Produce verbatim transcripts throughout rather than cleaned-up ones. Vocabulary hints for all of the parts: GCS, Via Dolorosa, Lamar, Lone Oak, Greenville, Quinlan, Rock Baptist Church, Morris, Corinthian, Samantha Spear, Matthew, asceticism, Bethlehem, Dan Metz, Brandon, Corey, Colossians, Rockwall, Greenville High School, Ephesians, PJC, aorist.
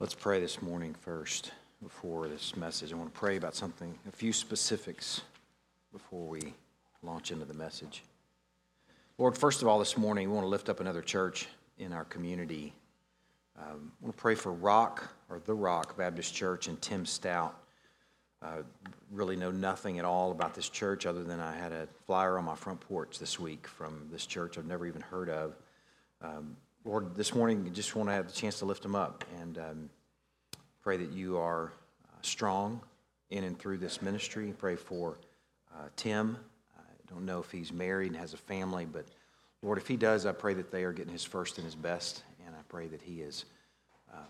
Let's pray this morning first before this message. I want to pray about something, a few specifics before we launch into the message. Lord, first of all, this morning, we want to lift up another church in our community. Um, we want to pray for Rock, or the Rock Baptist Church, and Tim Stout. I uh, really know nothing at all about this church other than I had a flyer on my front porch this week from this church I've never even heard of. Um, Lord, this morning, I just want to have the chance to lift them up and um, pray that you are strong in and through this ministry. Pray for uh, Tim. I don't know if he's married and has a family, but Lord, if he does, I pray that they are getting his first and his best, and I pray that he is um,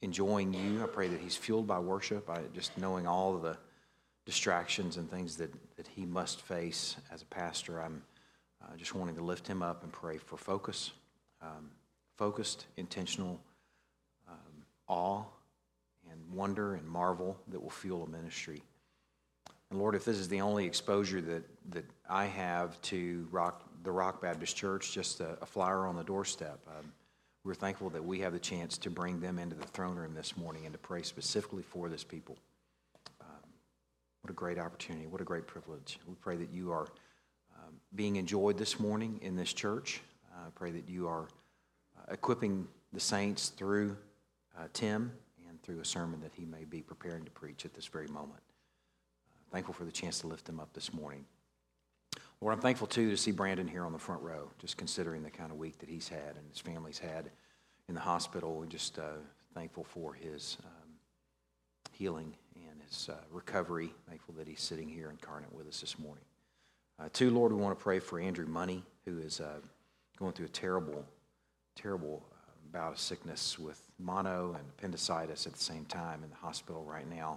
enjoying you. I pray that he's fueled by worship, by just knowing all of the distractions and things that, that he must face as a pastor. I'm uh, just wanting to lift him up and pray for focus. Um, focused, intentional um, awe and wonder and marvel that will fuel a ministry. And Lord, if this is the only exposure that, that I have to Rock, the Rock Baptist Church, just a, a flyer on the doorstep, um, we're thankful that we have the chance to bring them into the throne room this morning and to pray specifically for this people. Um, what a great opportunity. What a great privilege. We pray that you are um, being enjoyed this morning in this church. I pray that you are equipping the saints through uh, Tim and through a sermon that he may be preparing to preach at this very moment. Uh, thankful for the chance to lift him up this morning. Lord, I'm thankful, too, to see Brandon here on the front row, just considering the kind of week that he's had and his family's had in the hospital. We're just uh, thankful for his um, healing and his uh, recovery. Thankful that he's sitting here incarnate with us this morning. Uh, too, Lord, we want to pray for Andrew Money, who is... Uh, going through a terrible, terrible bout of sickness with mono and appendicitis at the same time in the hospital right now.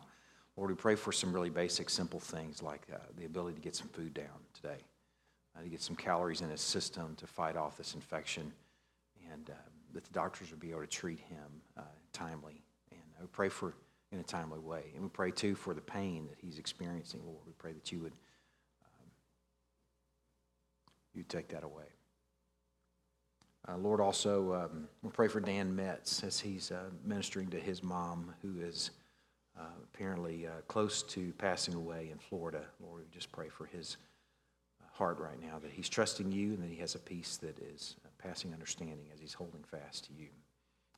Lord, we pray for some really basic, simple things like uh, the ability to get some food down today, uh, to get some calories in his system to fight off this infection, and uh, that the doctors would be able to treat him uh, timely. And we pray for in a timely way. And we pray, too, for the pain that he's experiencing, Lord. We pray that you would um, you take that away. Uh, Lord, also, um, we'll pray for Dan Metz as he's uh, ministering to his mom, who is uh, apparently uh, close to passing away in Florida. Lord, we just pray for his heart right now, that he's trusting you and that he has a peace that is uh, passing understanding as he's holding fast to you.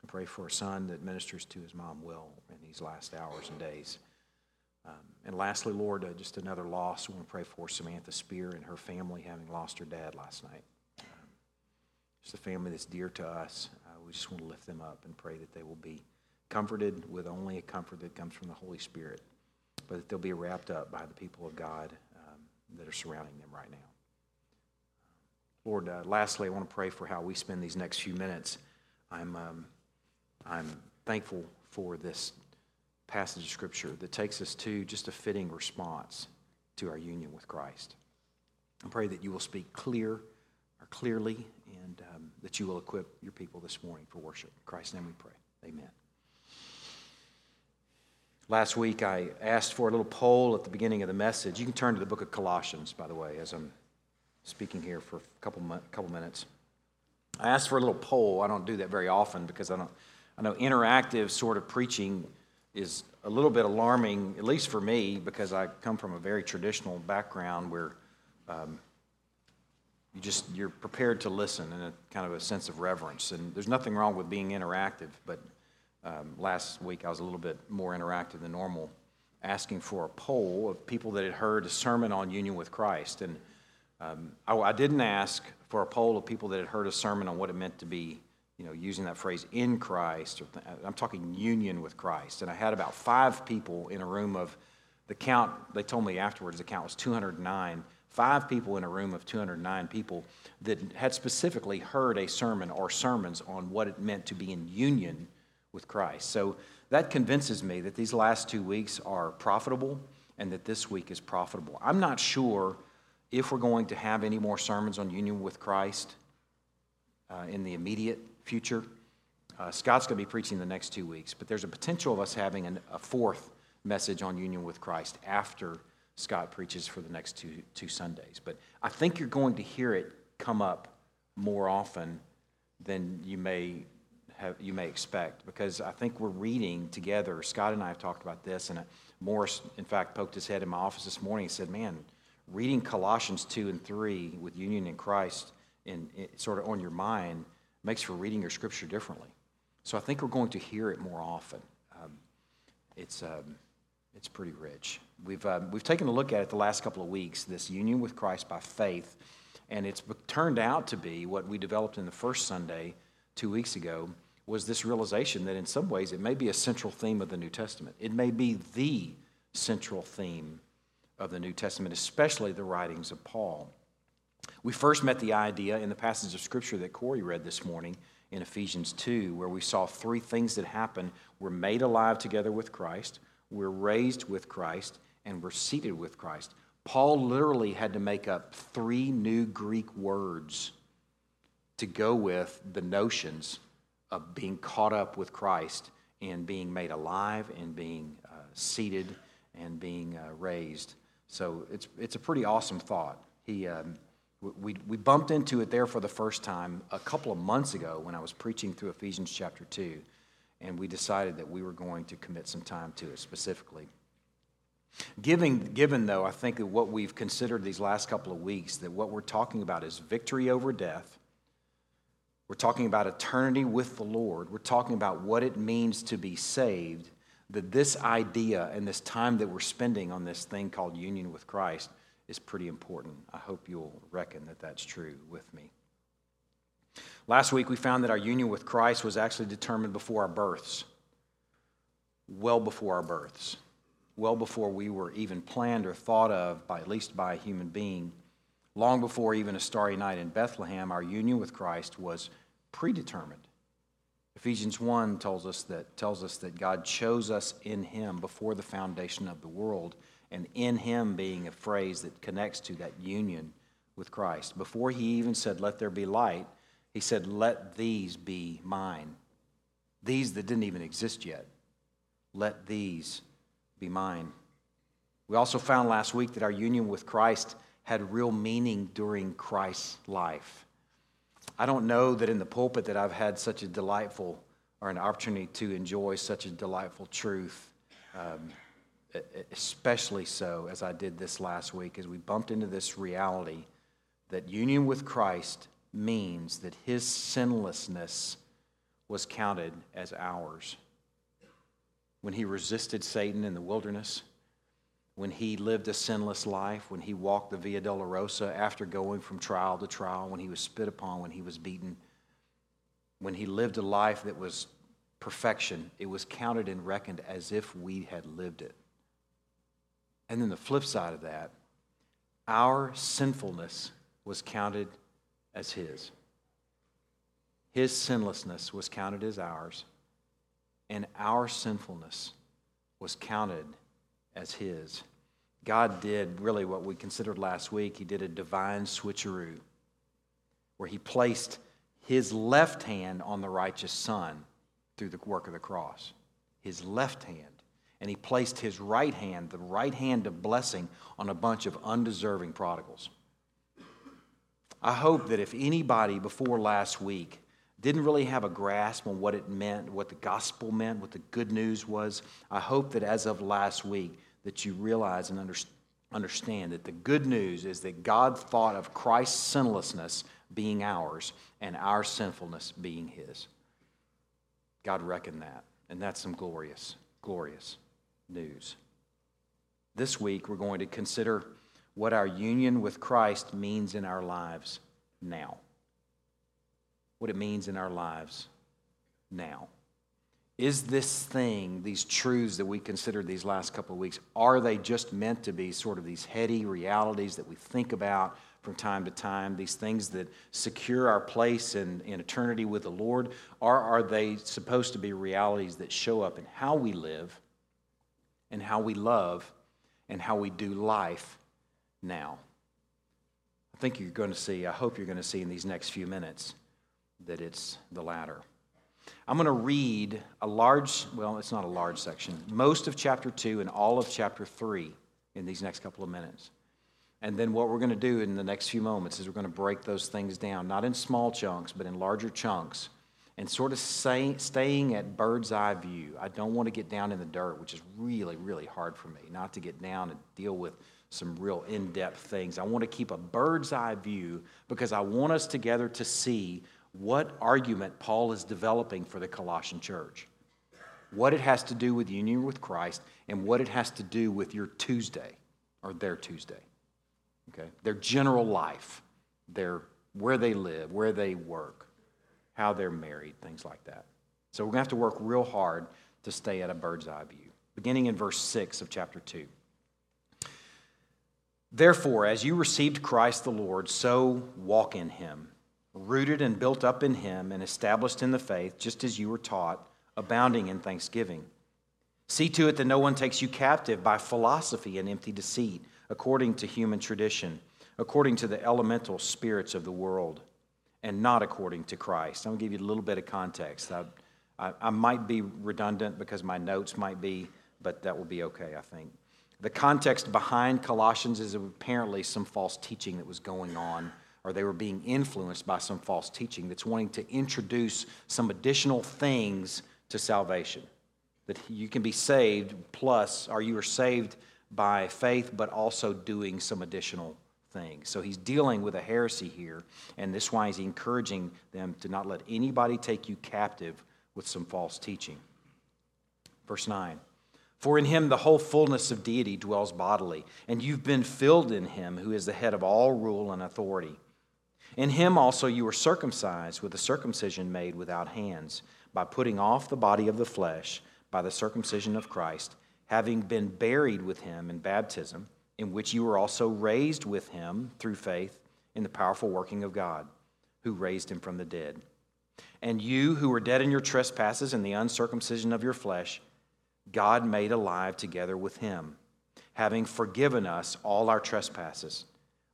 We pray for a son that ministers to his mom well in these last hours and days. Um, and lastly, Lord, uh, just another loss. We want to pray for Samantha Spear and her family, having lost her dad last night. Just a family that's dear to us. Uh, we just want to lift them up and pray that they will be comforted with only a comfort that comes from the Holy Spirit, but that they'll be wrapped up by the people of God um, that are surrounding them right now. Lord, uh, lastly, I want to pray for how we spend these next few minutes. I'm, um, I'm thankful for this passage of Scripture that takes us to just a fitting response to our union with Christ. I pray that you will speak clear or clearly, and um, that you will equip your people this morning for worship. In Christ's name we pray. Amen. Last week I asked for a little poll at the beginning of the message. You can turn to the book of Colossians, by the way, as I'm speaking here for a couple couple minutes. I asked for a little poll. I don't do that very often because I don't. I know interactive sort of preaching is a little bit alarming, at least for me, because I come from a very traditional background where... Um, You just, you're prepared to listen in a kind of a sense of reverence. And there's nothing wrong with being interactive, but um, last week I was a little bit more interactive than normal, asking for a poll of people that had heard a sermon on union with Christ. And um, I, I didn't ask for a poll of people that had heard a sermon on what it meant to be, you know, using that phrase, in Christ. Or th- I'm talking union with Christ. And I had about five people in a room of, the count, they told me afterwards, the count was two hundred nine. Five people in a room of two hundred nine people that had specifically heard a sermon or sermons on what it meant to be in union with Christ. So that convinces me that these last two weeks are profitable and that this week is profitable. I'm not sure if we're going to have any more sermons on union with Christ uh, in the immediate future. Uh, Scott's going to be preaching the next two weeks, but there's a potential of us having an, a fourth message on union with Christ after Scott preaches for the next two two Sundays. But I think you're going to hear it come up more often than you may have, you may expect, because I think we're reading together. Scott and I have talked about this, and Morris, in fact, poked his head in my office this morning and said, man, reading Colossians two and three with union in Christ and sort of on your mind makes for reading your scripture differently. So I think we're going to hear it more often. Um, it's um, it's pretty rich. We've um, we've taken a look at it the last couple of weeks, this union with Christ by faith, and it's turned out to be what we developed in the first Sunday two weeks ago, was this realization that in some ways it may be a central theme of the New Testament. It may be the central theme of the New Testament, especially the writings of Paul. We first met the idea in the passage of Scripture that Corey read this morning in Ephesians two, where we saw three things that happen. We're made alive together with Christ, we're raised with Christ, and we're seated with Christ. Paul literally had to make up three new Greek words to go with the notions of being caught up with Christ and being made alive and being uh, seated and being uh, raised. So it's it's a pretty awesome thought. He um, we we bumped into it there for the first time a couple of months ago when I was preaching through Ephesians chapter two, and we decided that we were going to commit some time to it specifically. Given, given though, I think that what we've considered these last couple of weeks, that what we're talking about is victory over death. We're talking about eternity with the Lord. We're talking about what it means to be saved. That this idea and this time that we're spending on this thing called union with Christ is pretty important. I hope you'll reckon that that's true with me. Last week we found that our union with Christ was actually determined before our births, well before our births, well before we were even planned or thought of, by at least by a human being. Long before even a starry night in Bethlehem, our union with Christ was predetermined. Ephesians one tells us that tells us that God chose us in him before the foundation of the world, and in him being a phrase that connects to that union with Christ. Before he even said, let there be light, he said, let these be mine. These that didn't even exist yet. Let these be mine. We also found last week that our union with Christ had real meaning during Christ's life. I don't know that in the pulpit that I've had such a delightful, or an opportunity to enjoy such a delightful truth, um, especially so as I did this last week, as we bumped into this reality that union with Christ means that his sinlessness was counted as ours. When he resisted Satan in the wilderness, when he lived a sinless life, when he walked the Via Dolorosa after going from trial to trial, when he was spit upon, when he was beaten, when he lived a life that was perfection, it was counted and reckoned as if we had lived it. And then the flip side of that, our sinfulness was counted as his. His sinlessness was counted as ours, and our sinfulness was counted as his. God did really what we considered last week. He did a divine switcheroo where he placed his left hand on the righteous son through the work of the cross. His left hand. And he placed his right hand, the right hand of blessing, on a bunch of undeserving prodigals. I hope that if anybody before last week didn't really have a grasp on what it meant, what the gospel meant, what the good news was, I hope that as of last week that you realize and understand that the good news is that God thought of Christ's sinlessness being ours and our sinfulness being his. God reckoned that, and that's some glorious, glorious news. This week we're going to consider what our union with Christ means in our lives now. What it means in our lives now. Is this thing, these truths that we considered these last couple of weeks, are they just meant to be sort of these heady realities that we think about from time to time, these things that secure our place in, in eternity with the Lord, or are they supposed to be realities that show up in how we live and how we love and how we do life now? I think you're going to see, I hope you're going to see in these next few minutes, that it's the latter. I'm going to read a large, well, it's not a large section, most of chapter two and all of chapter three in these next couple of minutes. And then what we're going to do in the next few moments is we're going to break those things down, not in small chunks, but in larger chunks, and sort of say, staying at bird's eye view. I don't want to get down in the dirt, which is really, really hard for me, not to get down and deal with some real in-depth things. I want to keep a bird's eye view because I want us together to see what argument Paul is developing for the Colossian church, what it has to do with union with Christ, and what it has to do with your Tuesday or their Tuesday, okay? Their general life, their where they live, where they work, how they're married, things like that. So we're going to have to work real hard to stay at a bird's eye view. Beginning in verse six of chapter two. Therefore, as you received Christ the Lord, so walk in him, rooted and built up in him and established in the faith, just as you were taught, abounding in thanksgiving. See to it that no one takes you captive by philosophy and empty deceit, according to human tradition, according to the elemental spirits of the world, and not according to Christ. I'm going to give you a little bit of context. I, I, I might be redundant because my notes might be, but that will be okay, I think. The context behind Colossians is apparently some false teaching that was going on, or they were being influenced by some false teaching that's wanting to introduce some additional things to salvation. That you can be saved, plus, or you are saved by faith, but also doing some additional things. So he's dealing with a heresy here, and this is why he's encouraging them to not let anybody take you captive with some false teaching. Verse nine. For in him the whole fullness of deity dwells bodily, and you've been filled in him who is the head of all rule and authority. In him also you were circumcised with a circumcision made without hands, by putting off the body of the flesh by the circumcision of Christ, having been buried with him in baptism, in which you were also raised with him through faith in the powerful working of God, who raised him from the dead. And you who were dead in your trespasses and the uncircumcision of your flesh, God made alive together with him, having forgiven us all our trespasses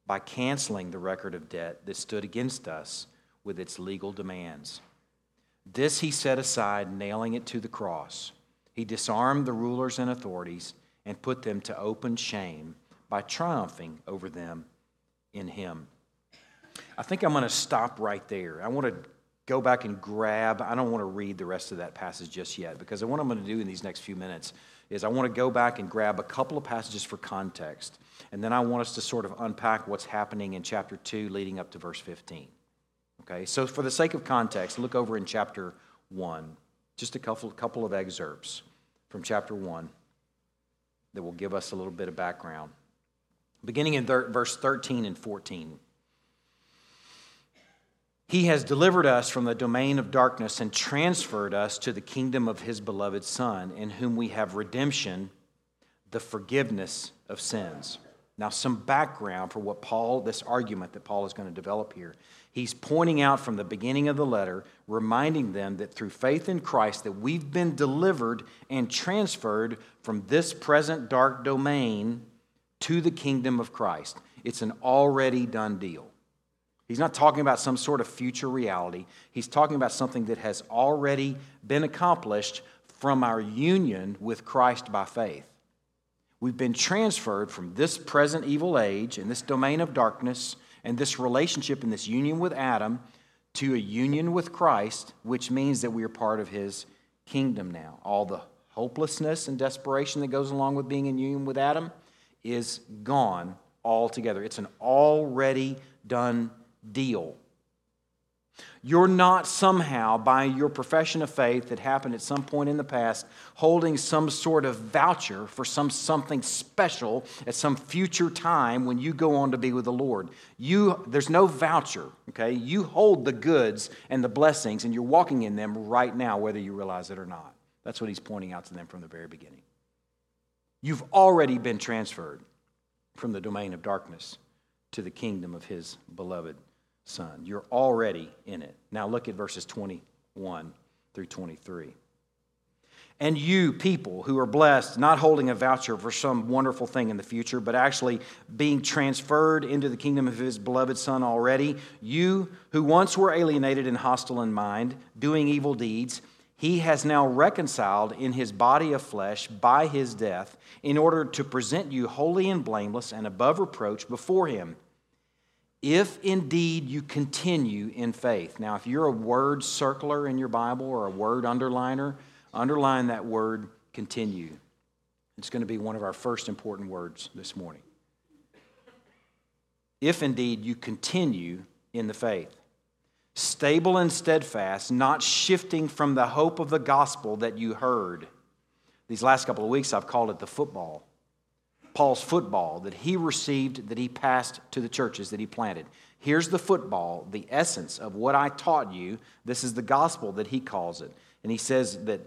by canceling the record of debt that stood against us with its legal demands. This he set aside, nailing it to the cross. He disarmed the rulers and authorities and put them to open shame by triumphing over them in him. I think I'm going to stop right there. I want to go back and grab, I don't want to read the rest of that passage just yet, because what I'm going to do in these next few minutes is I want to go back and grab a couple of passages for context, and then I want us to sort of unpack what's happening in chapter two leading up to verse fifteen. Okay, so for the sake of context, look over in chapter one, just a couple, couple of excerpts from chapter one that will give us a little bit of background. Beginning in thir- verse thirteen and fourteen. He has delivered us from the domain of darkness and transferred us to the kingdom of his beloved Son, in whom we have redemption, the forgiveness of sins. Now, some background for what Paul, this argument that Paul is going to develop here. He's pointing out from the beginning of the letter, reminding them that through faith in Christ, that we've been delivered and transferred from this present dark domain to the kingdom of Christ. It's an already done deal. He's not talking about some sort of future reality. He's talking about something that has already been accomplished from our union with Christ by faith. We've been transferred from this present evil age and this domain of darkness and this relationship and this union with Adam to a union with Christ, which means that we are part of his kingdom now. All the hopelessness and desperation that goes along with being in union with Adam is gone altogether. It's an already done deal. You're not somehow, by your profession of faith that happened at some point in the past, holding some sort of voucher for some something special at some future time when you go on to be with the Lord. You, there's no voucher, okay? You hold the goods and the blessings, and you're walking in them right now, whether you realize it or not. That's what he's pointing out to them from the very beginning. You've already been transferred from the domain of darkness to the kingdom of his beloved Son. You're already in it. Now look at verses twenty-one through twenty-three. And you people who are blessed, not holding a voucher for some wonderful thing in the future, but actually being transferred into the kingdom of his beloved Son already, you who once were alienated and hostile in mind, doing evil deeds, he has now reconciled in his body of flesh by his death, in order to present you holy and blameless and above reproach before him. if indeed you continue in faith. Now, if you're a word circler in your Bible or a word underliner, underline that word continue. It's going to be one of our first important words this morning. If indeed you continue in the faith, stable and steadfast, not shifting from the hope of the gospel that you heard. These last couple of weeks, I've called it the football. Paul's football that he received, that he passed to the churches that he planted. Here's the football, the essence of what I taught you. This is the gospel that he calls it. And he says that,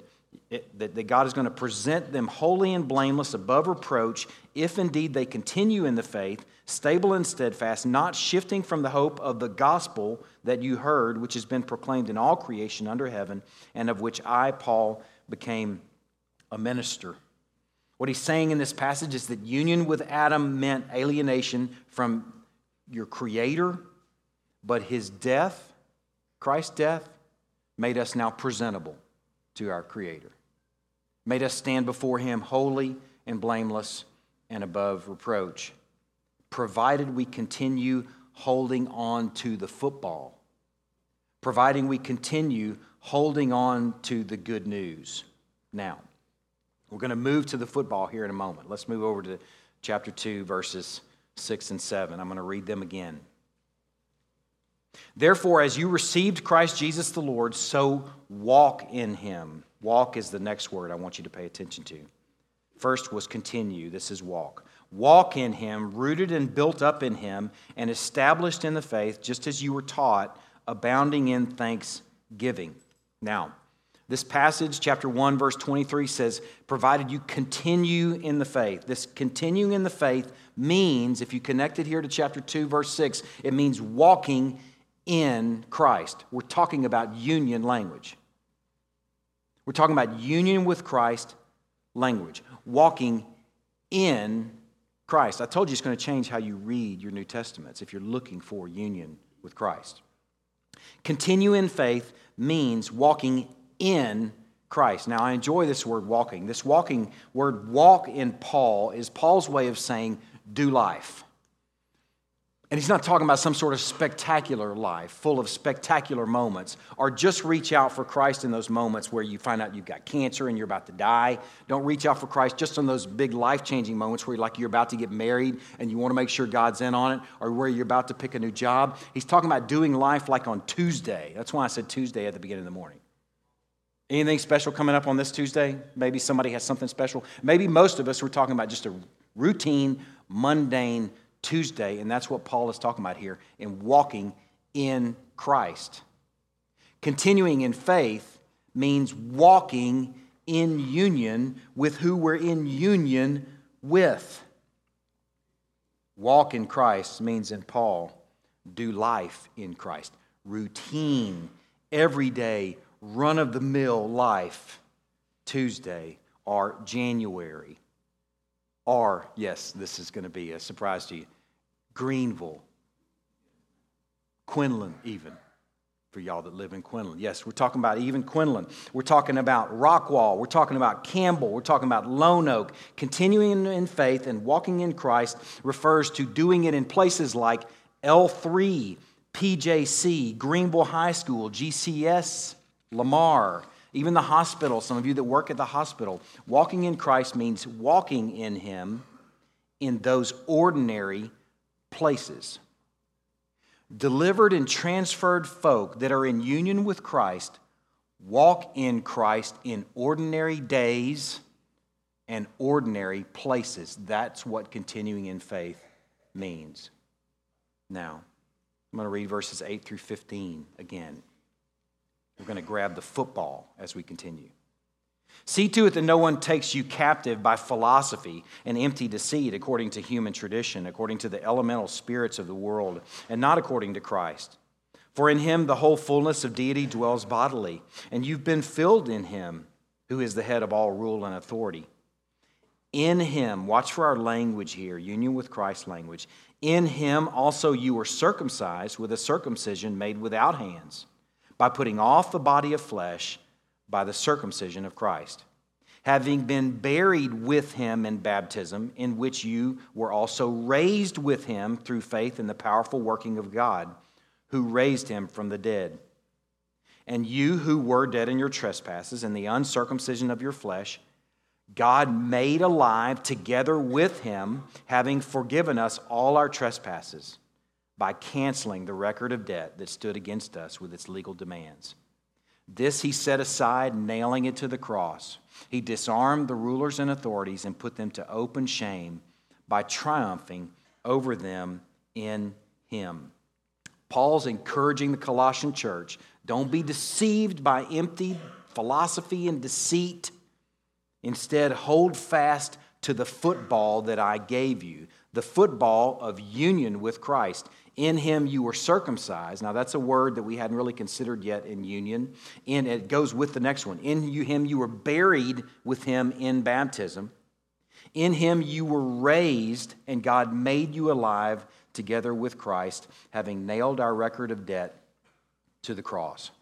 it, that, that God is going to present them holy and blameless above reproach if indeed they continue in the faith, stable and steadfast, not shifting from the hope of the gospel that you heard, which has been proclaimed in all creation under heaven, and of which I, Paul, became a minister. What he's saying in this passage is that union with Adam meant alienation from your Creator, but his death, Christ's death, made us now presentable to our Creator, made us stand before him holy and blameless and above reproach, provided we continue holding on to the football, providing we continue holding on to the good news. Now, we're going to move to the football here in a moment. Let's move over to chapter two, verses six and seven. I'm going to read them again. Therefore, as you received Christ Jesus the Lord, so walk in him. Walk is the next word I want you to pay attention to. First was continue. This is walk. Walk in him, rooted and built up in him, and established in the faith, just as you were taught, abounding in thanksgiving. Now, this passage, chapter one, verse twenty-three, says, provided you continue in the faith. This continuing in the faith means, if you connect it here to chapter two, verse six, it means walking in Christ. We're talking about union language. We're talking about union with Christ language. Walking in Christ. I told you it's going to change how you read your New Testaments if you're looking for union with Christ. Continue in faith means walking in in Christ. Now, I enjoy this word walking. This walking word, walk in Paul, is Paul's way of saying do life. And he's not talking about some sort of spectacular life full of spectacular moments, or just reach out for Christ in those moments where you find out you've got cancer and you're about to die. Don't reach out for Christ just on those big life-changing moments where you're like you're about to get married and you want to make sure God's in on it, or where you're about to pick a new job. He's talking about doing life like on Tuesday. That's why I said Tuesday at the beginning of the morning. Anything special coming up on this Tuesday? Maybe somebody has something special. Maybe most of us were talking about just a routine, mundane Tuesday, and that's what Paul is talking about here in walking in Christ. Continuing in faith means walking in union with who we're in union with. Walk in Christ means, in Paul, do life in Christ. Routine, everyday, run-of-the-mill life, Tuesday or January, or, yes, this is going to be a surprise to you, Greenville, Quinlan even, for y'all that live in Quinlan. Yes, we're talking about even Quinlan. We're talking about Rockwall. We're talking about Campbell. We're talking about Lone Oak. Continuing in faith and walking in Christ refers to doing it in places like L three, P J C, Greenville High School, G C S, Lamar, even the hospital, some of you that work at the hospital. Walking in Christ means walking in him in those ordinary places. Delivered and transferred folk that are in union with Christ walk in Christ in ordinary days and ordinary places. That's what continuing in faith means. Now, I'm going to read verses eight through fifteen again. We're going to grab the football as we continue. See to it that no one takes you captive by philosophy and empty deceit, according to human tradition, according to the elemental spirits of the world, and not according to Christ. For in him the whole fullness of deity dwells bodily, and you've been filled in him, who is the head of all rule and authority. In him, watch for our language here, union with Christ's language. In him also you were circumcised with a circumcision made without hands, by putting off the body of flesh by the circumcision of Christ. having been buried with him in baptism, in which you were also raised with him through faith in the powerful working of God, who raised him from the dead. And you who were dead in your trespasses and the uncircumcision of your flesh, God made alive together with him, having forgiven us all our trespasses by canceling the record of debt that stood against us with its legal demands. This he set aside, nailing it to the cross. He disarmed the rulers and authorities and put them to open shame by triumphing over them in him. Paul's encouraging the Colossian church, don't be deceived by empty philosophy and deceit. Instead, hold fast to the football that I gave you, the football of union with Christ. In him you were circumcised. Now, that's a word that we hadn't really considered yet in union. And it goes with the next one. In him you were buried with him in baptism. In him you were raised, and God made you alive together with Christ, having nailed our record of debt to the cross.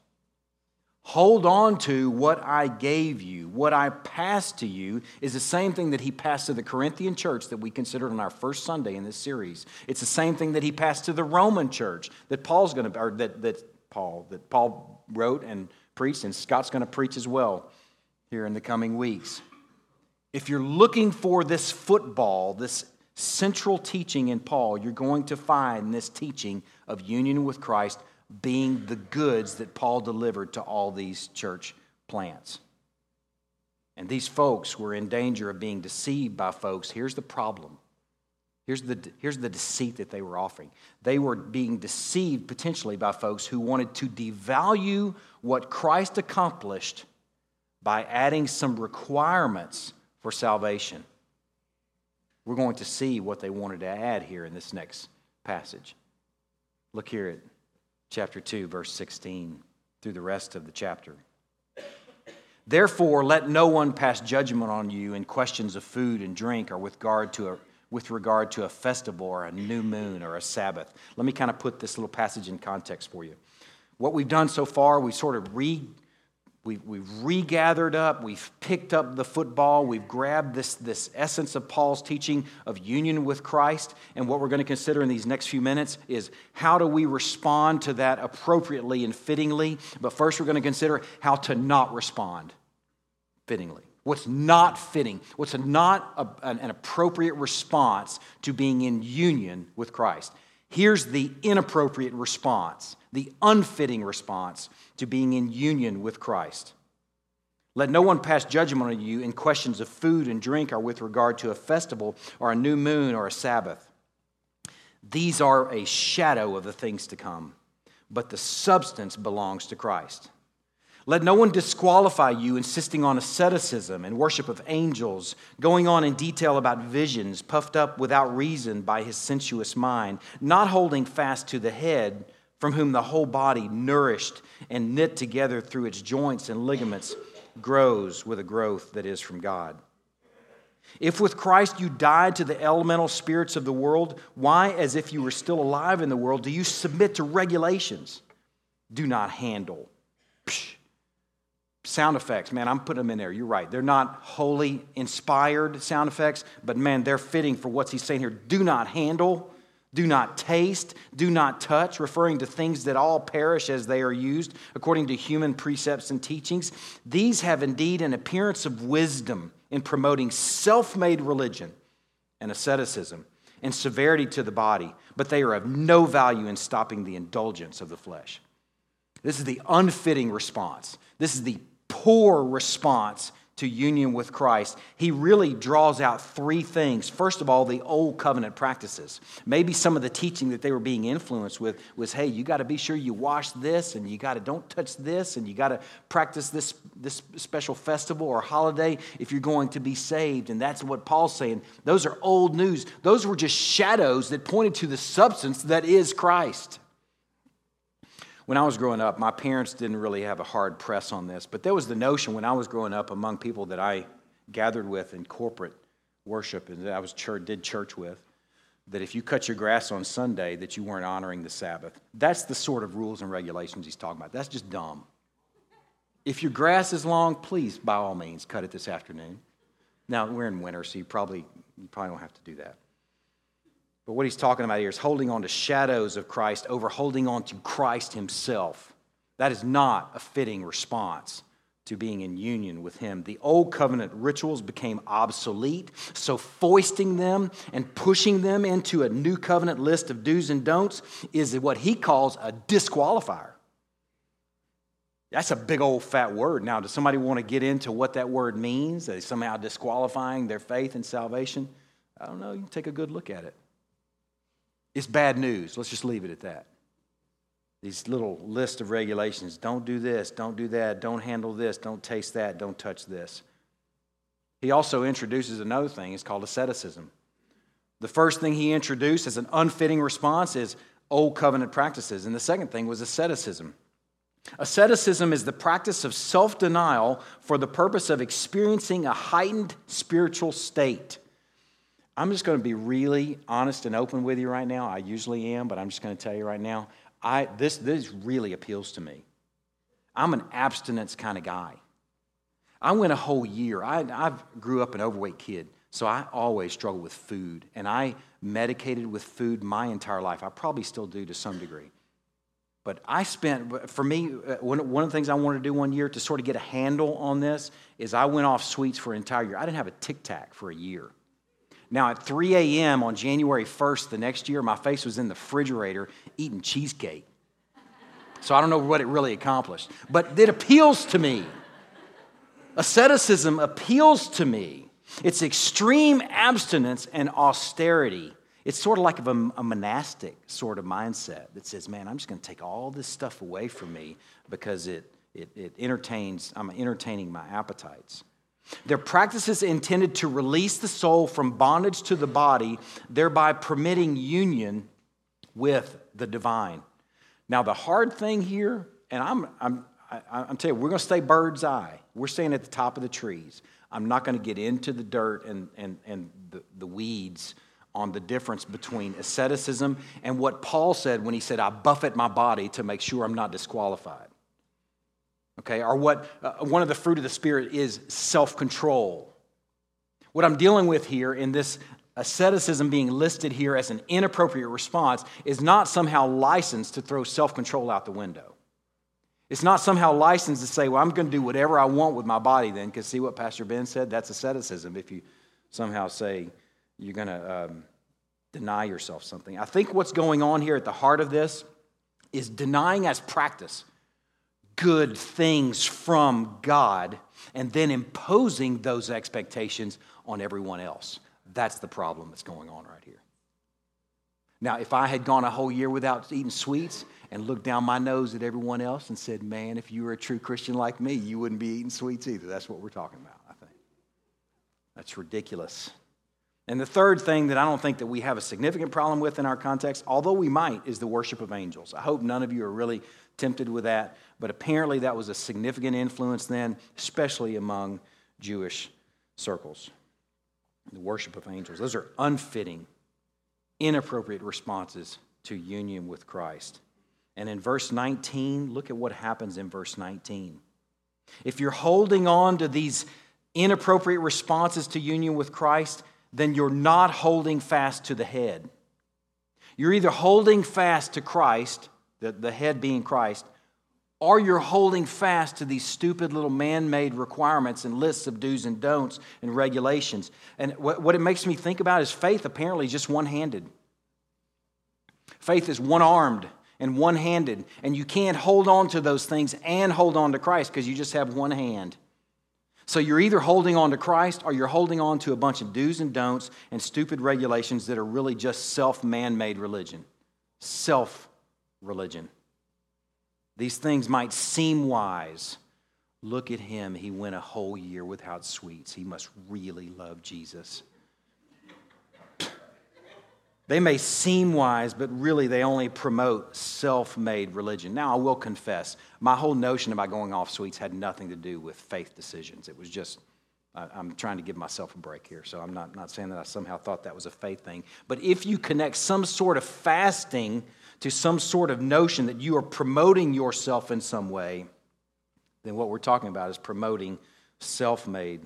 Hold on to what I gave you. What I passed to you is the same thing that he passed to the Corinthian church that we considered on our first Sunday in this series. It's the same thing that he passed to the Roman church that Paul's going to, or that that Paul that Paul wrote and preached, and Scott's going to preach as well here in the coming weeks. If you're looking for this football, this central teaching in Paul, you're going to find this teaching of union with Christ being the goods that Paul delivered to all these church plants. And these folks were in danger of being deceived by folks. Here's the problem. Here's the, here's the deceit that they were offering. They were being deceived potentially by folks who wanted to devalue what Christ accomplished by adding some requirements for salvation. We're going to see what they wanted to add here in this next passage. Look here at chapter two, verse sixteen, through the rest of the chapter. Therefore, let no one pass judgment on you in questions of food and drink, or with regard to a, with regard to a festival or a new moon or a Sabbath. Let me kind of put this little passage in context for you. What we've done so far, we sort of re... We've, we've regathered up, we've picked up the football, we've grabbed this, this essence of Paul's teaching of union with Christ, and what we're going to consider in these next few minutes is how do we respond to that appropriately and fittingly, but first we're going to consider how to not respond fittingly. What's not fitting, what's not a, an appropriate response to being in union with Christ. Here's the inappropriate response, the unfitting response to being in union with Christ. Let no one pass judgment on you in questions of food and drink or with regard to a festival or a new moon or a Sabbath. These are a shadow of the things to come, but the substance belongs to Christ. Let no one disqualify you, insisting on asceticism and worship of angels, going on in detail about visions, puffed up without reason by his sensuous mind, not holding fast to the head, from whom the whole body, nourished and knit together through its joints and ligaments, grows with a growth that is from God. If with Christ you died to the elemental spirits of the world, why, as if you were still alive in the world, do you submit to regulations? Do not handle. Psh. Sound effects, man, I'm putting them in there. You're right. They're not holy inspired sound effects, but man, they're fitting for what he's saying here. Do not handle, do not taste, do not touch, referring to things that all perish as they are used according to human precepts and teachings. These have indeed an appearance of wisdom in promoting self-made religion and asceticism and severity to the body, but they are of no value in stopping the indulgence of the flesh. This is the unfitting response. This is the poor response to union with Christ. He really draws out three things. First of all, the old covenant practices. Maybe some of the teaching that they were being influenced with was, hey, you got to be sure you wash this, and you got to don't touch this, and you got to practice this, this special festival or holiday if you're going to be saved. And that's what Paul's saying. Those are old news. Those were just shadows that pointed to the substance that is Christ. When I was growing up, my parents didn't really have a hard press on this, but there was the notion when I was growing up among people that I gathered with in corporate worship and that I was church, did church with, that if you cut your grass on Sunday, that you weren't honoring the Sabbath. That's the sort of rules and regulations he's talking about. That's just dumb. If your grass is long, please, by all means, cut it this afternoon. Now, we're in winter, so you probably you probably don't have to do that. But what he's talking about here is holding on to shadows of Christ over holding on to Christ himself. That is not a fitting response to being in union with him. The old covenant rituals became obsolete, so foisting them and pushing them into a new covenant list of do's and don'ts is what he calls a disqualifier. That's a big old fat word. Now, does somebody want to get into what that word means? That is somehow disqualifying their faith and salvation? I don't know. You can take a good look at it. It's bad news. Let's just leave it at that. These little list of regulations. Don't do this. Don't do that. Don't handle this. Don't taste that. Don't touch this. He also introduces another thing. It's called asceticism. The first thing he introduced as an unfitting response is old covenant practices. And the second thing was asceticism. Asceticism is the practice of self-denial for the purpose of experiencing a heightened spiritual state. I'm just going to be really honest and open with you right now. I usually am, but I'm just going to tell you right now, I this this really appeals to me. I'm an abstinence kind of guy. I went a whole year. I I grew up an overweight kid, so I always struggled with food, and I medicated with food my entire life. I probably still do to some degree. But I spent, for me, one of the things I wanted to do one year to sort of get a handle on this is I went off sweets for an entire year. I didn't have a Tic Tac for a year. Now, at three a.m. on January first the next year, my face was in the refrigerator eating cheesecake. So I don't know what it really accomplished. But it appeals to me. Asceticism appeals to me. It's extreme abstinence and austerity. It's sort of like a, a monastic sort of mindset that says, man, I'm just going to take all this stuff away from me because it, it, it entertains, I'm entertaining my appetites. They're practices intended to release the soul from bondage to the body, thereby permitting union with the divine. Now, the hard thing here, and I'm, I'm, I, I'm telling you, we're going to stay bird's eye. We're staying at the top of the trees. I'm not going to get into the dirt and, and, and the, the weeds on the difference between asceticism and what Paul said when he said, I buffet my body to make sure I'm not disqualified. Okay, or what uh, one of the fruit of the Spirit is self-control. What I'm dealing with here in this asceticism being listed here as an inappropriate response is not somehow licensed to throw self-control out the window. It's not somehow licensed to say, well, I'm going to do whatever I want with my body then, because see what Pastor Ben said? That's asceticism if you somehow say, you're going to um, deny yourself something. I think what's going on here at the heart of this is denying as practice good things from God and then imposing those expectations on everyone else. That's the problem that's going on right here. Now, if I had gone a whole year without eating sweets and looked down my nose at everyone else and said, man, if you were a true Christian like me, you wouldn't be eating sweets either. That's what we're talking about, I think. That's ridiculous. And the third thing that I don't think that we have a significant problem with in our context, although we might, is the worship of angels. I hope none of you are really tempted with that, but apparently that was a significant influence then, especially among Jewish circles. The worship of angels. Those are unfitting, inappropriate responses to union with Christ. And in verse nineteen, look at what happens in verse nineteen. If you're holding on to these inappropriate responses to union with Christ, then you're not holding fast to the head. You're either holding fast to Christ, the, the head being Christ, or you're holding fast to these stupid little man-made requirements and lists of do's and don'ts and regulations. And what, what it makes me think about is faith apparently is just one-handed. Faith is one-armed and one-handed, and you can't hold on to those things and hold on to Christ because you just have one hand. So you're either holding on to Christ or you're holding on to a bunch of do's and don'ts and stupid regulations that are really just self-man-made religion. Self-religion. These things might seem wise. Look at him. He went a whole year without sweets. He must really love Jesus. They may seem wise, but really they only promote self-made religion. Now, I will confess, my whole notion about going off sweets had nothing to do with faith decisions. It was just, I'm trying to give myself a break here, so I'm not, not saying that I somehow thought that was a faith thing. But if you connect some sort of fasting to some sort of notion that you are promoting yourself in some way, then what we're talking about is promoting self-made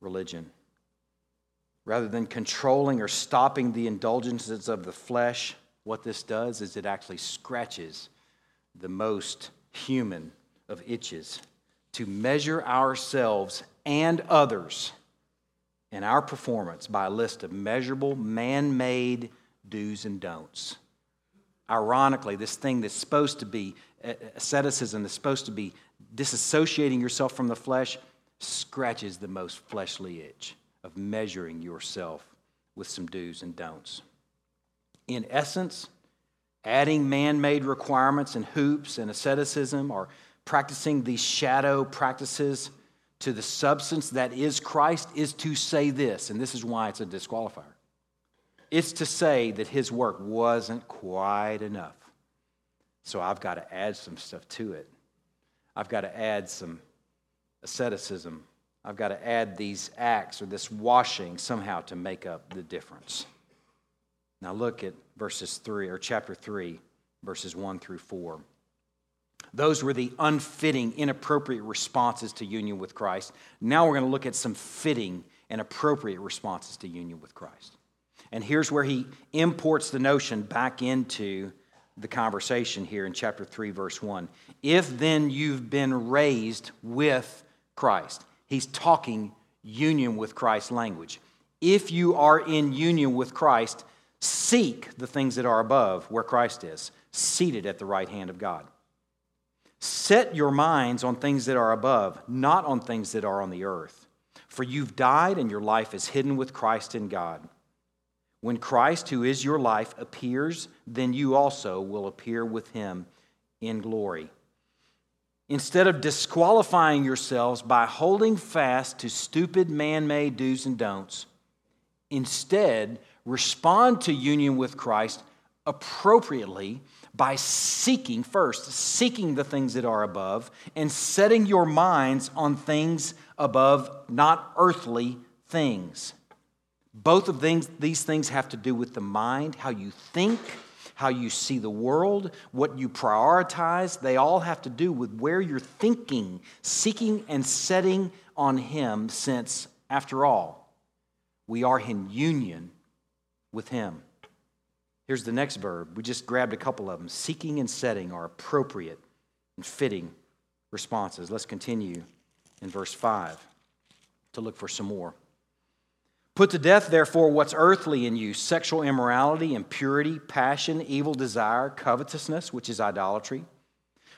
religion. Rather than controlling or stopping the indulgences of the flesh, what this does is it actually scratches the most human of itches to measure ourselves and others in our performance by a list of measurable, man-made do's and don'ts. Ironically, this thing that's supposed to be asceticism, that's supposed to be disassociating yourself from the flesh, scratches the most fleshly itch of measuring yourself with some do's and don'ts. In essence, adding man-made requirements and hoops and asceticism, or practicing these shadow practices to the substance that is Christ, is to say this, and this is why it's a disqualifier. It's to say that his work wasn't quite enough, so I've got to add some stuff to it. I've got to add some asceticism. I've got to add these acts or this washing somehow to make up the difference. Now look at verses three, or chapter three, verses one through four. Those were the unfitting, inappropriate responses to union with Christ. Now we're going to look at some fitting and appropriate responses to union with Christ. And here's where he imports the notion back into the conversation here in chapter three, verse one. If then you've been raised with Christ. He's talking union with Christ language. If you are in union with Christ, seek the things that are above where Christ is, seated at the right hand of God. Set your minds on things that are above, not on things that are on the earth. For you've died and your life is hidden with Christ in God. When Christ, who is your life, appears, then you also will appear with him in glory. Instead of disqualifying yourselves by holding fast to stupid man-made do's and don'ts, instead respond to union with Christ appropriately by seeking first, seeking the things that are above, and setting your minds on things above, not earthly things. Both of things, these things have to do with the mind, how you think, how you see the world, what you prioritize. They all have to do with where you're thinking, seeking and setting on him, since, after all, we are in union with him. Here's the next verb. We just grabbed a couple of them. Seeking and setting are appropriate and fitting responses. Let's continue in verse five to look for some more. Put to death, therefore, what's earthly in you, sexual immorality, impurity, passion, evil desire, covetousness, which is idolatry.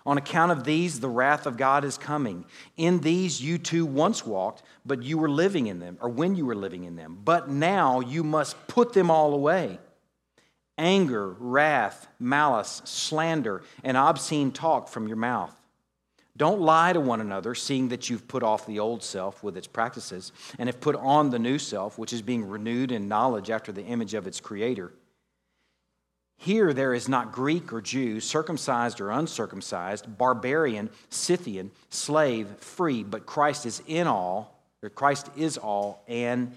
On account of these, the wrath of God is coming. In these you too once walked, but you were living in them, or when you were living in them. But now you must put them all away. Anger, wrath, malice, slander, and obscene talk from your mouth. Don't lie to one another, seeing that you've put off the old self with its practices and have put on the new self, which is being renewed in knowledge after the image of its creator. Here there is not Greek or Jew, circumcised or uncircumcised, barbarian, Scythian, slave, free, but Christ is in all, or Christ is all and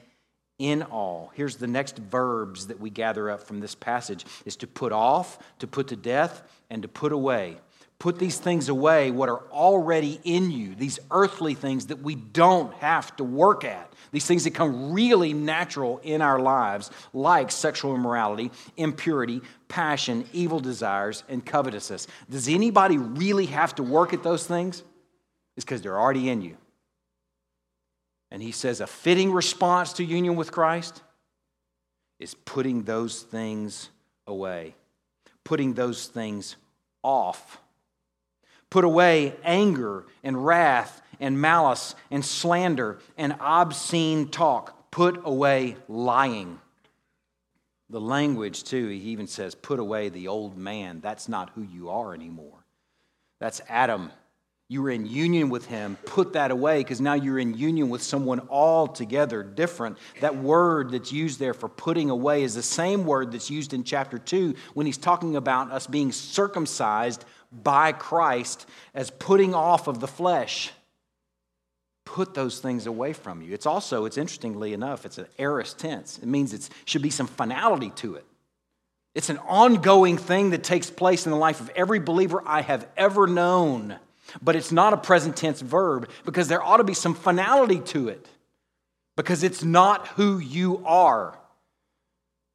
in all. Here's the next verbs that we gather up from this passage, is to put off, to put to death, and to put away. Put these things away, what are already in you, these earthly things that we don't have to work at, these things that come really natural in our lives, like sexual immorality, impurity, passion, evil desires, and covetousness. Does anybody really have to work at those things? It's because they're already in you. And he says a fitting response to union with Christ is putting those things away, putting those things off. Put away anger and wrath and malice and slander and obscene talk. Put away lying. The language, too, he even says, put away the old man. That's not who you are anymore. That's Adam. You were in union with him. Put that away, because now you're in union with someone altogether different. That word that's used there for putting away is the same word that's used in chapter two when he's talking about us being circumcised by Christ as putting off of the flesh. Put those things away from you. It's also, it's interestingly enough, it's an aorist tense. It means it should be some finality to it. It's an ongoing thing that takes place in the life of every believer I have ever known. But it's not a present tense verb because there ought to be some finality to it because it's not who you are.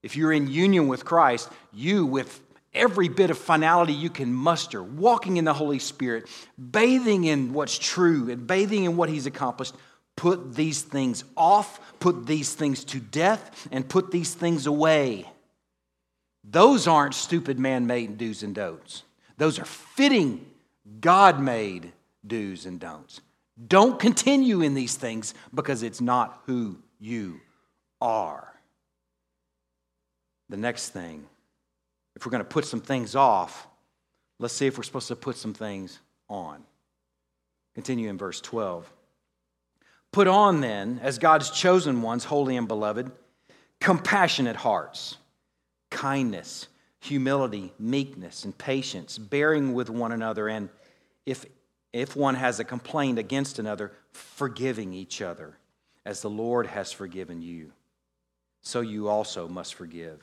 If you're in union with Christ, you, with every bit of finality you can muster, walking in the Holy Spirit, bathing in what's true and bathing in what he's accomplished, put these things off, put these things to death, and put these things away. Those aren't stupid man-made do's and don'ts. Those are fitting God-made do's and don'ts. Don't continue in these things because it's not who you are. The next thing, if we're going to put some things off, let's see if we're supposed to put some things on. Continue in verse twelve. Put on then, as God's chosen ones, holy and beloved, compassionate hearts, kindness, humility, meekness, and patience, bearing with one another, and if, if one has a complaint against another, forgiving each other, as the Lord has forgiven you. So you also must forgive.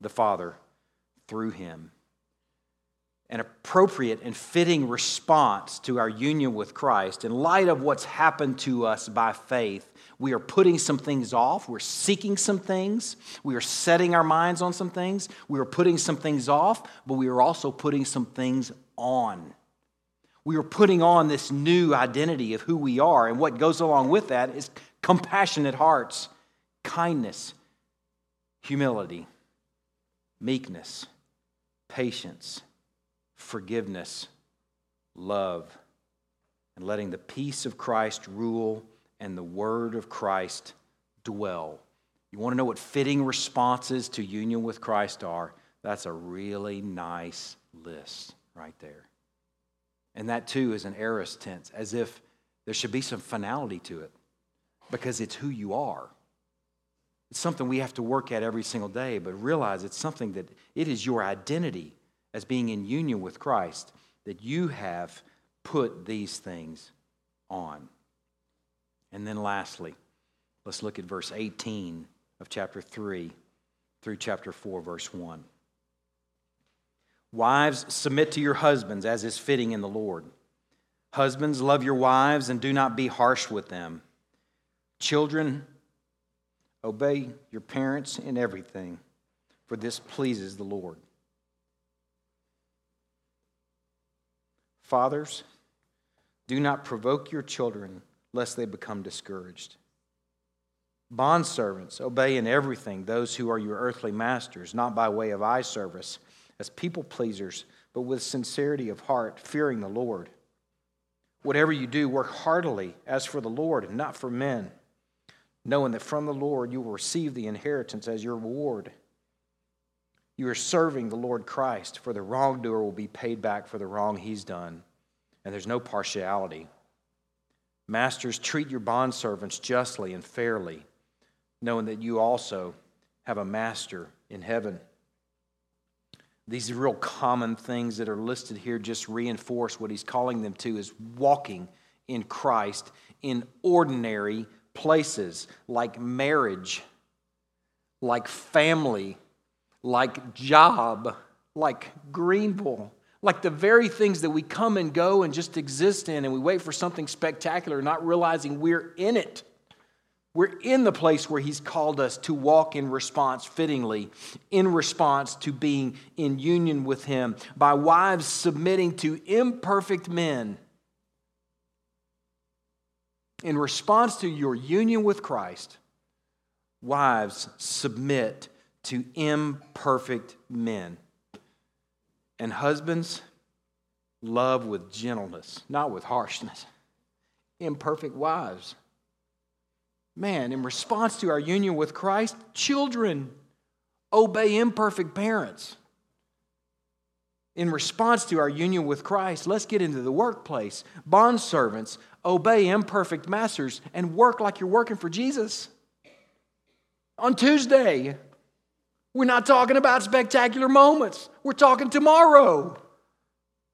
the Father through him. An appropriate and fitting response to our union with Christ in light of what's happened to us by faith. We are putting some things off. We're seeking some things. We are setting our minds on some things. We are putting some things off, but we are also putting some things on. We are putting on this new identity of who we are, and what goes along with that is compassionate hearts, kindness, humility, meekness, patience, forgiveness, love, and letting the peace of Christ rule and the word of Christ dwell. You want to know what fitting responses to union with Christ are? That's a really nice list right there. And that too is an aorist tense, as if there should be some finality to it, because it's who you are. It's something we have to work at every single day, but realize it's something that it is your identity as being in union with Christ that you have put these things on. And then lastly, let's look at verse eighteen of chapter three through chapter four, verse one. Wives, submit to your husbands as is fitting in the Lord. Husbands, love your wives and do not be harsh with them. Children, obey your parents in everything, for this pleases the Lord. Fathers, do not provoke your children, lest they become discouraged. Bondservants, obey in everything those who are your earthly masters, not by way of eye service, as people pleasers, but with sincerity of heart, fearing the Lord. Whatever you do, work heartily, as for the Lord and not for men, knowing that from the Lord you will receive the inheritance as your reward. You are serving the Lord Christ, for the wrongdoer will be paid back for the wrong he's done, and there's no partiality. Masters, treat your bondservants justly and fairly, knowing that you also have a master in heaven. These are real common things that are listed here just reinforce what he's calling them to is walking in Christ in ordinary places like marriage, like family, like job, like Greenville. Like the very things that we come and go and just exist in, and we wait for something spectacular, not realizing we're in it. We're in the place where he's called us to walk in response fittingly, in response to being in union with him, by wives submitting to imperfect men. In response to your union with Christ, wives submit to imperfect men. And husbands, love with gentleness, not with harshness. Imperfect wives. Man, in response to our union with Christ, children, obey imperfect parents. in response to our union with Christ, let's get into the workplace. Bondservants, obey imperfect masters and work like you're working for Jesus. On Tuesday, we're not talking about spectacular moments. We're talking tomorrow.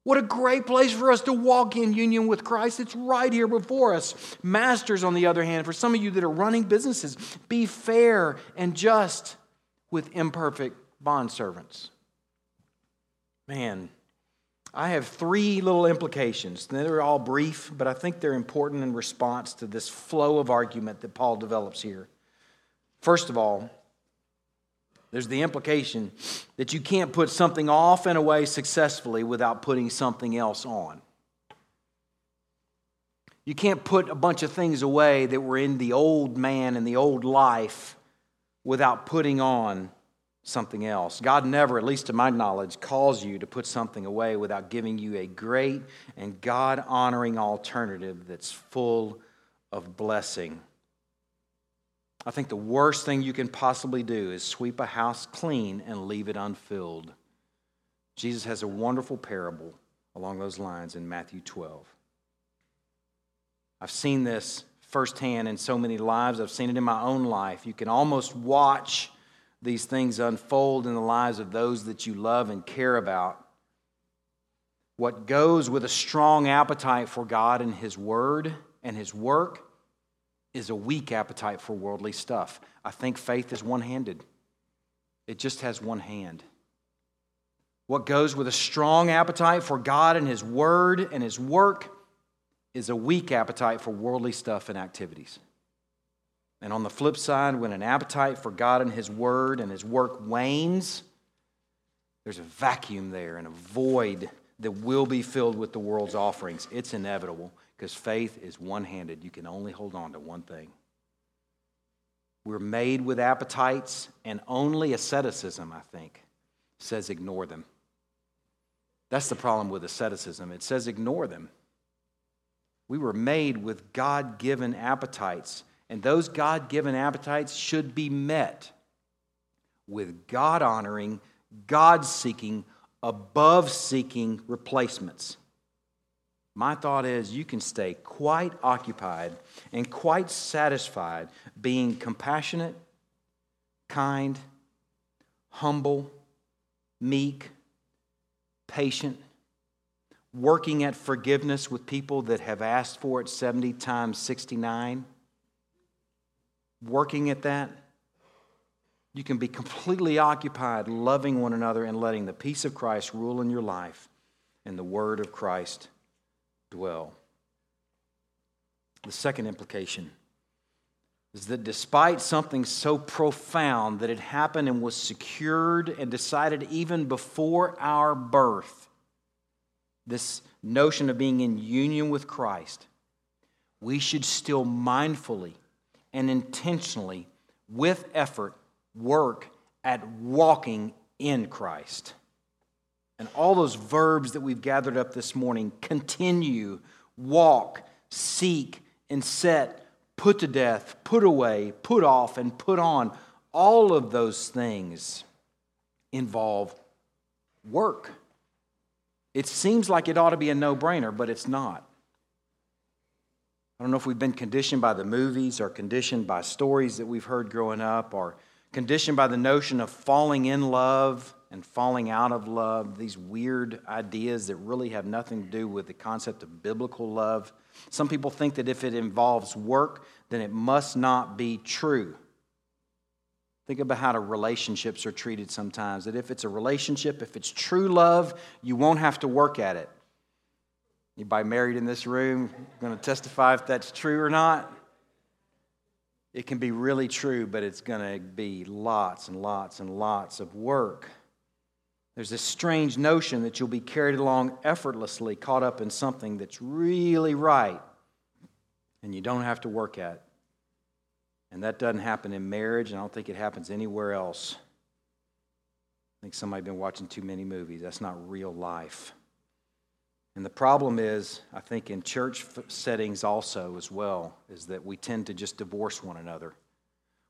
What a great place for us to walk in union with Christ. It's right here before us. Masters, on the other hand, for some of you that are running businesses, be fair and just with imperfect bondservants. Man, I have three little implications. They're all brief, but I think they're important in response to this flow of argument that Paul develops here. First of all, there's the implication that you can't put something off and away successfully without putting something else on. You can't put a bunch of things away that were in the old man and the old life without putting on something else. God never, at least to my knowledge, calls you to put something away without giving you a great and God-honoring alternative that's full of blessing. I think the worst thing you can possibly do is sweep a house clean and leave it unfilled. Jesus has a wonderful parable along those lines in Matthew twelve. I've seen this firsthand in so many lives. I've seen it in my own life. You can almost watch these things unfold in the lives of those that you love and care about. What goes with a strong appetite for God and His Word and His work is a weak appetite for worldly stuff. I think faith is one-handed. It just has one hand. What goes with a strong appetite for God and His Word and His work is a weak appetite for worldly stuff and activities. And on the flip side, when an appetite for God and His Word and His work wanes, there's a vacuum there and a void that will be filled with the world's offerings. It's inevitable. Because faith is one-handed. You can only hold on to one thing. We're made with appetites, and only asceticism, I think, says ignore them. That's the problem with asceticism. It says ignore them. We were made with God-given appetites, and those God-given appetites should be met with God-honoring, God-seeking, above-seeking replacements. My thought is you can stay quite occupied and quite satisfied being compassionate, kind, humble, meek, patient, working at forgiveness with people that have asked for it seventy times sixty-nine, working at that. You can be completely occupied loving one another and letting the peace of Christ rule in your life and the word of Christ dwell. The second implication is that despite something so profound that it happened and was secured and decided even before our birth, this notion of being in union with Christ, we should still mindfully and intentionally, with effort, work at walking in Christ. And all those verbs that we've gathered up this morning, continue, walk, seek, and set, put to death, put away, put off, and put on, all of those things involve work. It seems like it ought to be a no-brainer, but it's not. I don't know if we've been conditioned by the movies or conditioned by stories that we've heard growing up or conditioned by the notion of falling in love and falling out of love, these weird ideas that really have nothing to do with the concept of biblical love. Some people think that if it involves work, then it must not be true. Think about how the relationships are treated sometimes, that if it's a relationship, if it's true love, you won't have to work at it. Anybody married in this room going to testify if that's true or not? It can be really true, but it's going to be lots and lots and lots of work. There's this strange notion that you'll be carried along effortlessly, caught up in something that's really right, and you don't have to work at. And that doesn't happen in marriage, and I don't think it happens anywhere else. I think somebody's been watching too many movies. That's not real life. And the problem is, I think in church settings also as well, is that we tend to just divorce one another.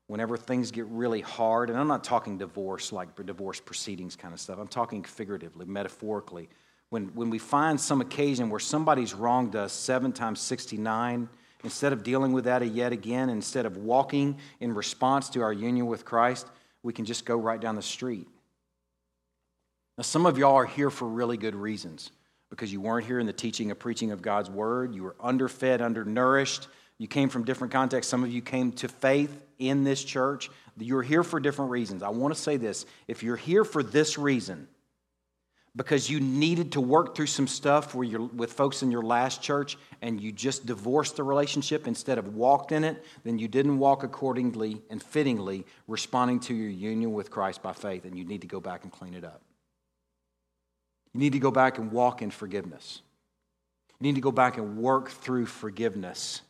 whenever things get really hard, and I'm not talking divorce, like divorce proceedings kind of stuff. I'm talking figuratively, metaphorically. When when we find some occasion where somebody's wronged us seven times sixty-nine, instead of dealing with that yet again, instead of walking in response to our union with Christ, we can just go right down the street. Now, some of y'all are here for really good reasons, because you weren't here in the teaching and preaching of God's word. You were underfed, undernourished. You came from different contexts. Some of you came to faith in this church. You're here for different reasons. I want to say this. If you're here for this reason, because you needed to work through some stuff where you're with folks in your last church and you just divorced the relationship instead of walked in it, then you didn't walk accordingly and fittingly, responding to your union with Christ by faith, and you need to go back and clean it up. You need to go back and walk in forgiveness. You need to go back and work through forgiveness.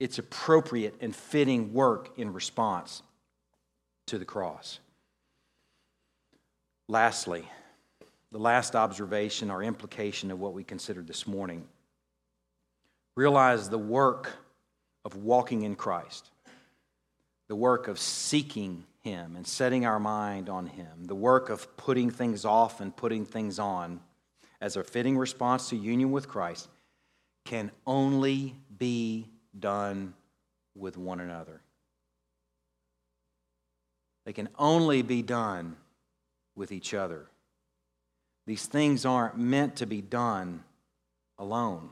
It's appropriate and fitting work in response to the cross. Lastly, the last observation or implication of what we considered this morning. Realize the work of walking in Christ, the work of seeking Him and setting our mind on Him, the work of putting things off and putting things on as a fitting response to union with Christ, can only be done with one another. They can only be done with each other. These things aren't meant to be done alone.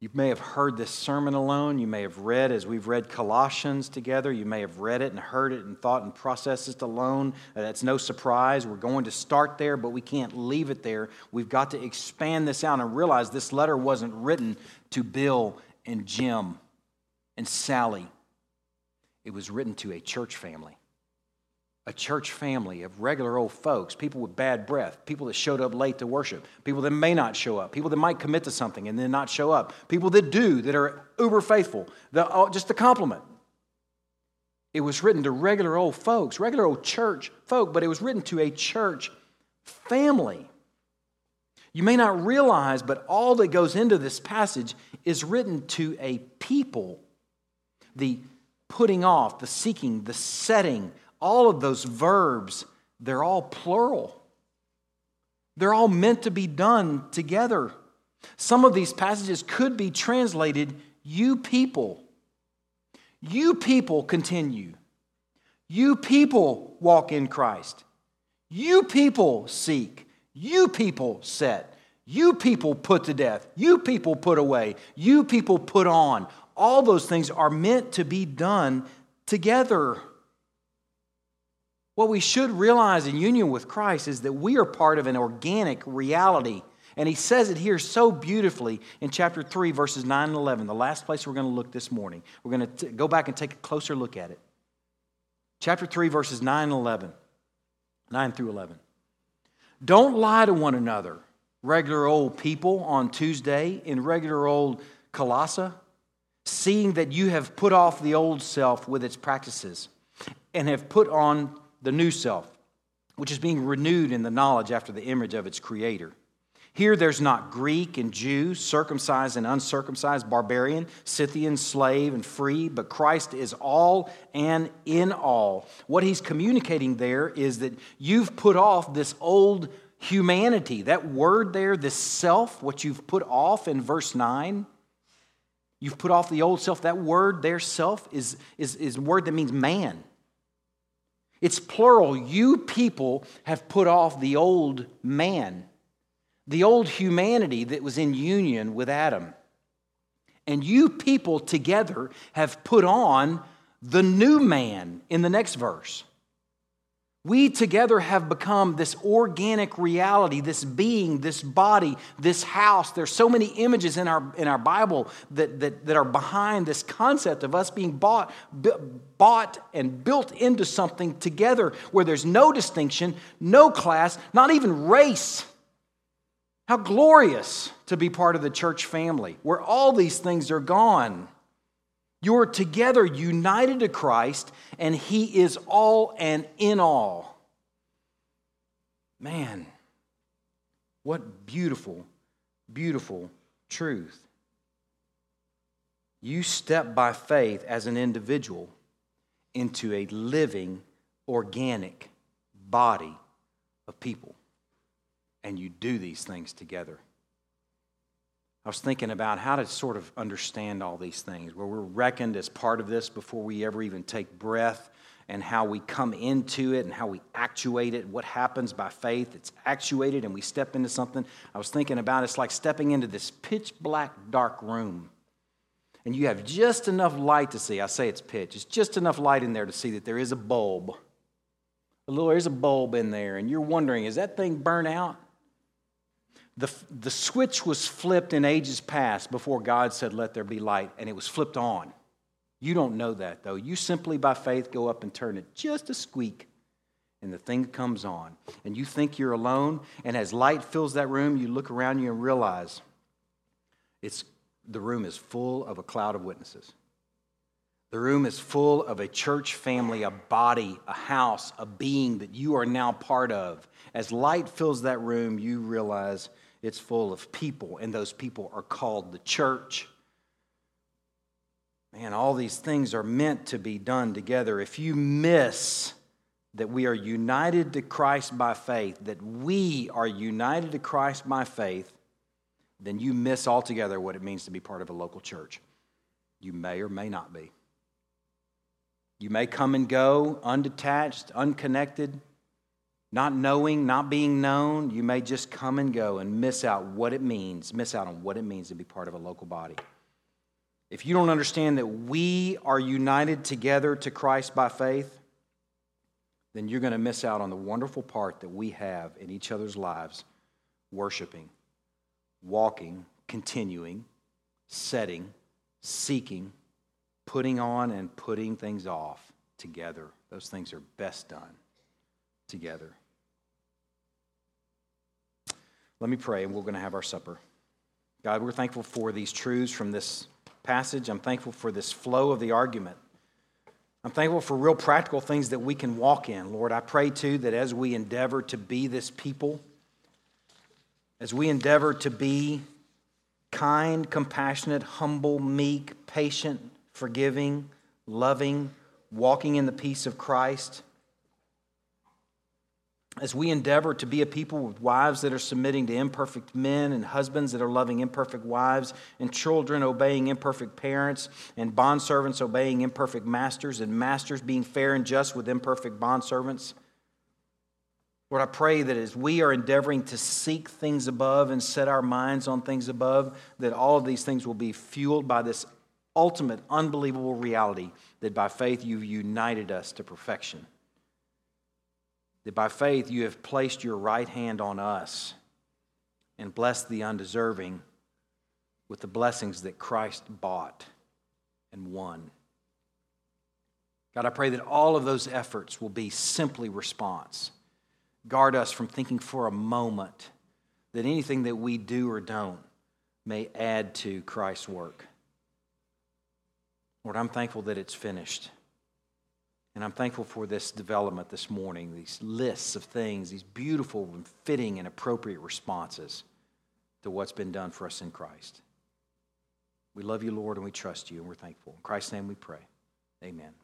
You may have heard this sermon alone. You may have read, as we've read Colossians together, you may have read it and heard it and thought and processed it alone. That's no surprise. We're going to start there, but we can't leave it there. We've got to expand this out and realize this letter wasn't written to Bill and Jim and Sally. It was written to a church family. A church family of regular old folks, people with bad breath, people that showed up late to worship, people that may not show up, people that might commit to something and then not show up, people that do, that are uber faithful, the, just a compliment. It was written to regular old folks, regular old church folk, but it was written to a church family. You may not realize, but all that goes into this passage is written to a people. The putting off, the seeking, the setting, all of those verbs, they're all plural. They're all meant to be done together. Some of these passages could be translated, you people. You people continue. You people walk in Christ. You people seek. You people set. You people put to death. You people put away. You people put on. All those things are meant to be done together. What we should realize in union with Christ is that we are part of an organic reality. And he says it here so beautifully in chapter three, verses nine and eleven, the last place we're going to look this morning. We're going to t- go back and take a closer look at it. Chapter three, verses nine and eleven, nine through eleven. Don't lie to one another, regular old people on Tuesday in regular old Colossae, seeing that you have put off the old self with its practices and have put on the new self, which is being renewed in the knowledge after the image of its creator. Here there's not Greek and Jew, circumcised and uncircumcised, barbarian, Scythian, slave and free, but Christ is all and in all. What he's communicating there is that you've put off this old humanity. That word there, this self, what you've put off in verse nine, you've put off the old self. That word there, self, is, is, is a word that means man. It's plural. You people have put off the old man, the old humanity that was in union with Adam. And you people together have put on the new man in the next verse. We together have become this organic reality, this being, this body, this house. There's so many images in our in our Bible that, that, that are behind this concept of us being bought, b- bought and built into something together where there's no distinction, no class, not even race. How glorious to be part of the church family where all these things are gone. You're together united to Christ, and He is all and in all. Man, what beautiful, beautiful truth. You step by faith as an individual into a living, organic body of people. And you do these things together. I was thinking about how to sort of understand all these things, where we're reckoned as part of this before we ever even take breath, and how we come into it and how we actuate it, what happens by faith. It's actuated and we step into something. I was thinking about it's like stepping into this pitch black dark room, and you have just enough light to see. I say it's pitch. It's just enough light in there to see that there is a bulb. A little, there's a bulb in there, and you're wondering, is that thing burnt out? The, the switch was flipped in ages past before God said, let there be light, and it was flipped on. You don't know that, though. You simply, by faith, go up and turn it just a squeak, and the thing comes on. And you think you're alone, and as light fills that room, you look around you and realize it's the room is full of a cloud of witnesses. The room is full of a church family, a body, a house, a being that you are now part of. As light fills that room, you realize it's full of people, and those people are called the church. Man, all these things are meant to be done together. If you miss that we are united to Christ by faith, that we are united to Christ by faith, then you miss altogether what it means to be part of a local church. You may or may not be. You may come and go, undetached, unconnected, not knowing, not being known. You may just come and go and miss out what it means, miss out on what it means to be part of a local body. If you don't understand that we are united together to Christ by faith, then you're going to miss out on the wonderful part that we have in each other's lives, worshiping, walking, continuing, setting, seeking, putting on and putting things off together. Those things are best done together. Let me pray, and we're going to have our supper. God, we're thankful for these truths from this passage. I'm thankful for this flow of the argument. I'm thankful for real practical things that we can walk in. Lord, I pray too that as we endeavor to be this people, as we endeavor to be kind, compassionate, humble, meek, patient, forgiving, loving, walking in the peace of Christ. As we endeavor to be a people with wives that are submitting to imperfect men, and husbands that are loving imperfect wives, and children obeying imperfect parents, and bondservants obeying imperfect masters, and masters being fair and just with imperfect bondservants. Lord, I pray that as we are endeavoring to seek things above and set our minds on things above, that all of these things will be fueled by this ultimate, unbelievable reality that by faith you've united us to perfection. That by faith you have placed your right hand on us and blessed the undeserving with the blessings that Christ bought and won. God, I pray that all of those efforts will be simply response. Guard us from thinking for a moment that anything that we do or don't may add to Christ's work. Lord, I'm thankful that it's finished. And I'm thankful for this development this morning, these lists of things, these beautiful and fitting and appropriate responses to what's been done for us in Christ. We love you, Lord, and we trust you, and we're thankful. In Christ's name we pray. Amen.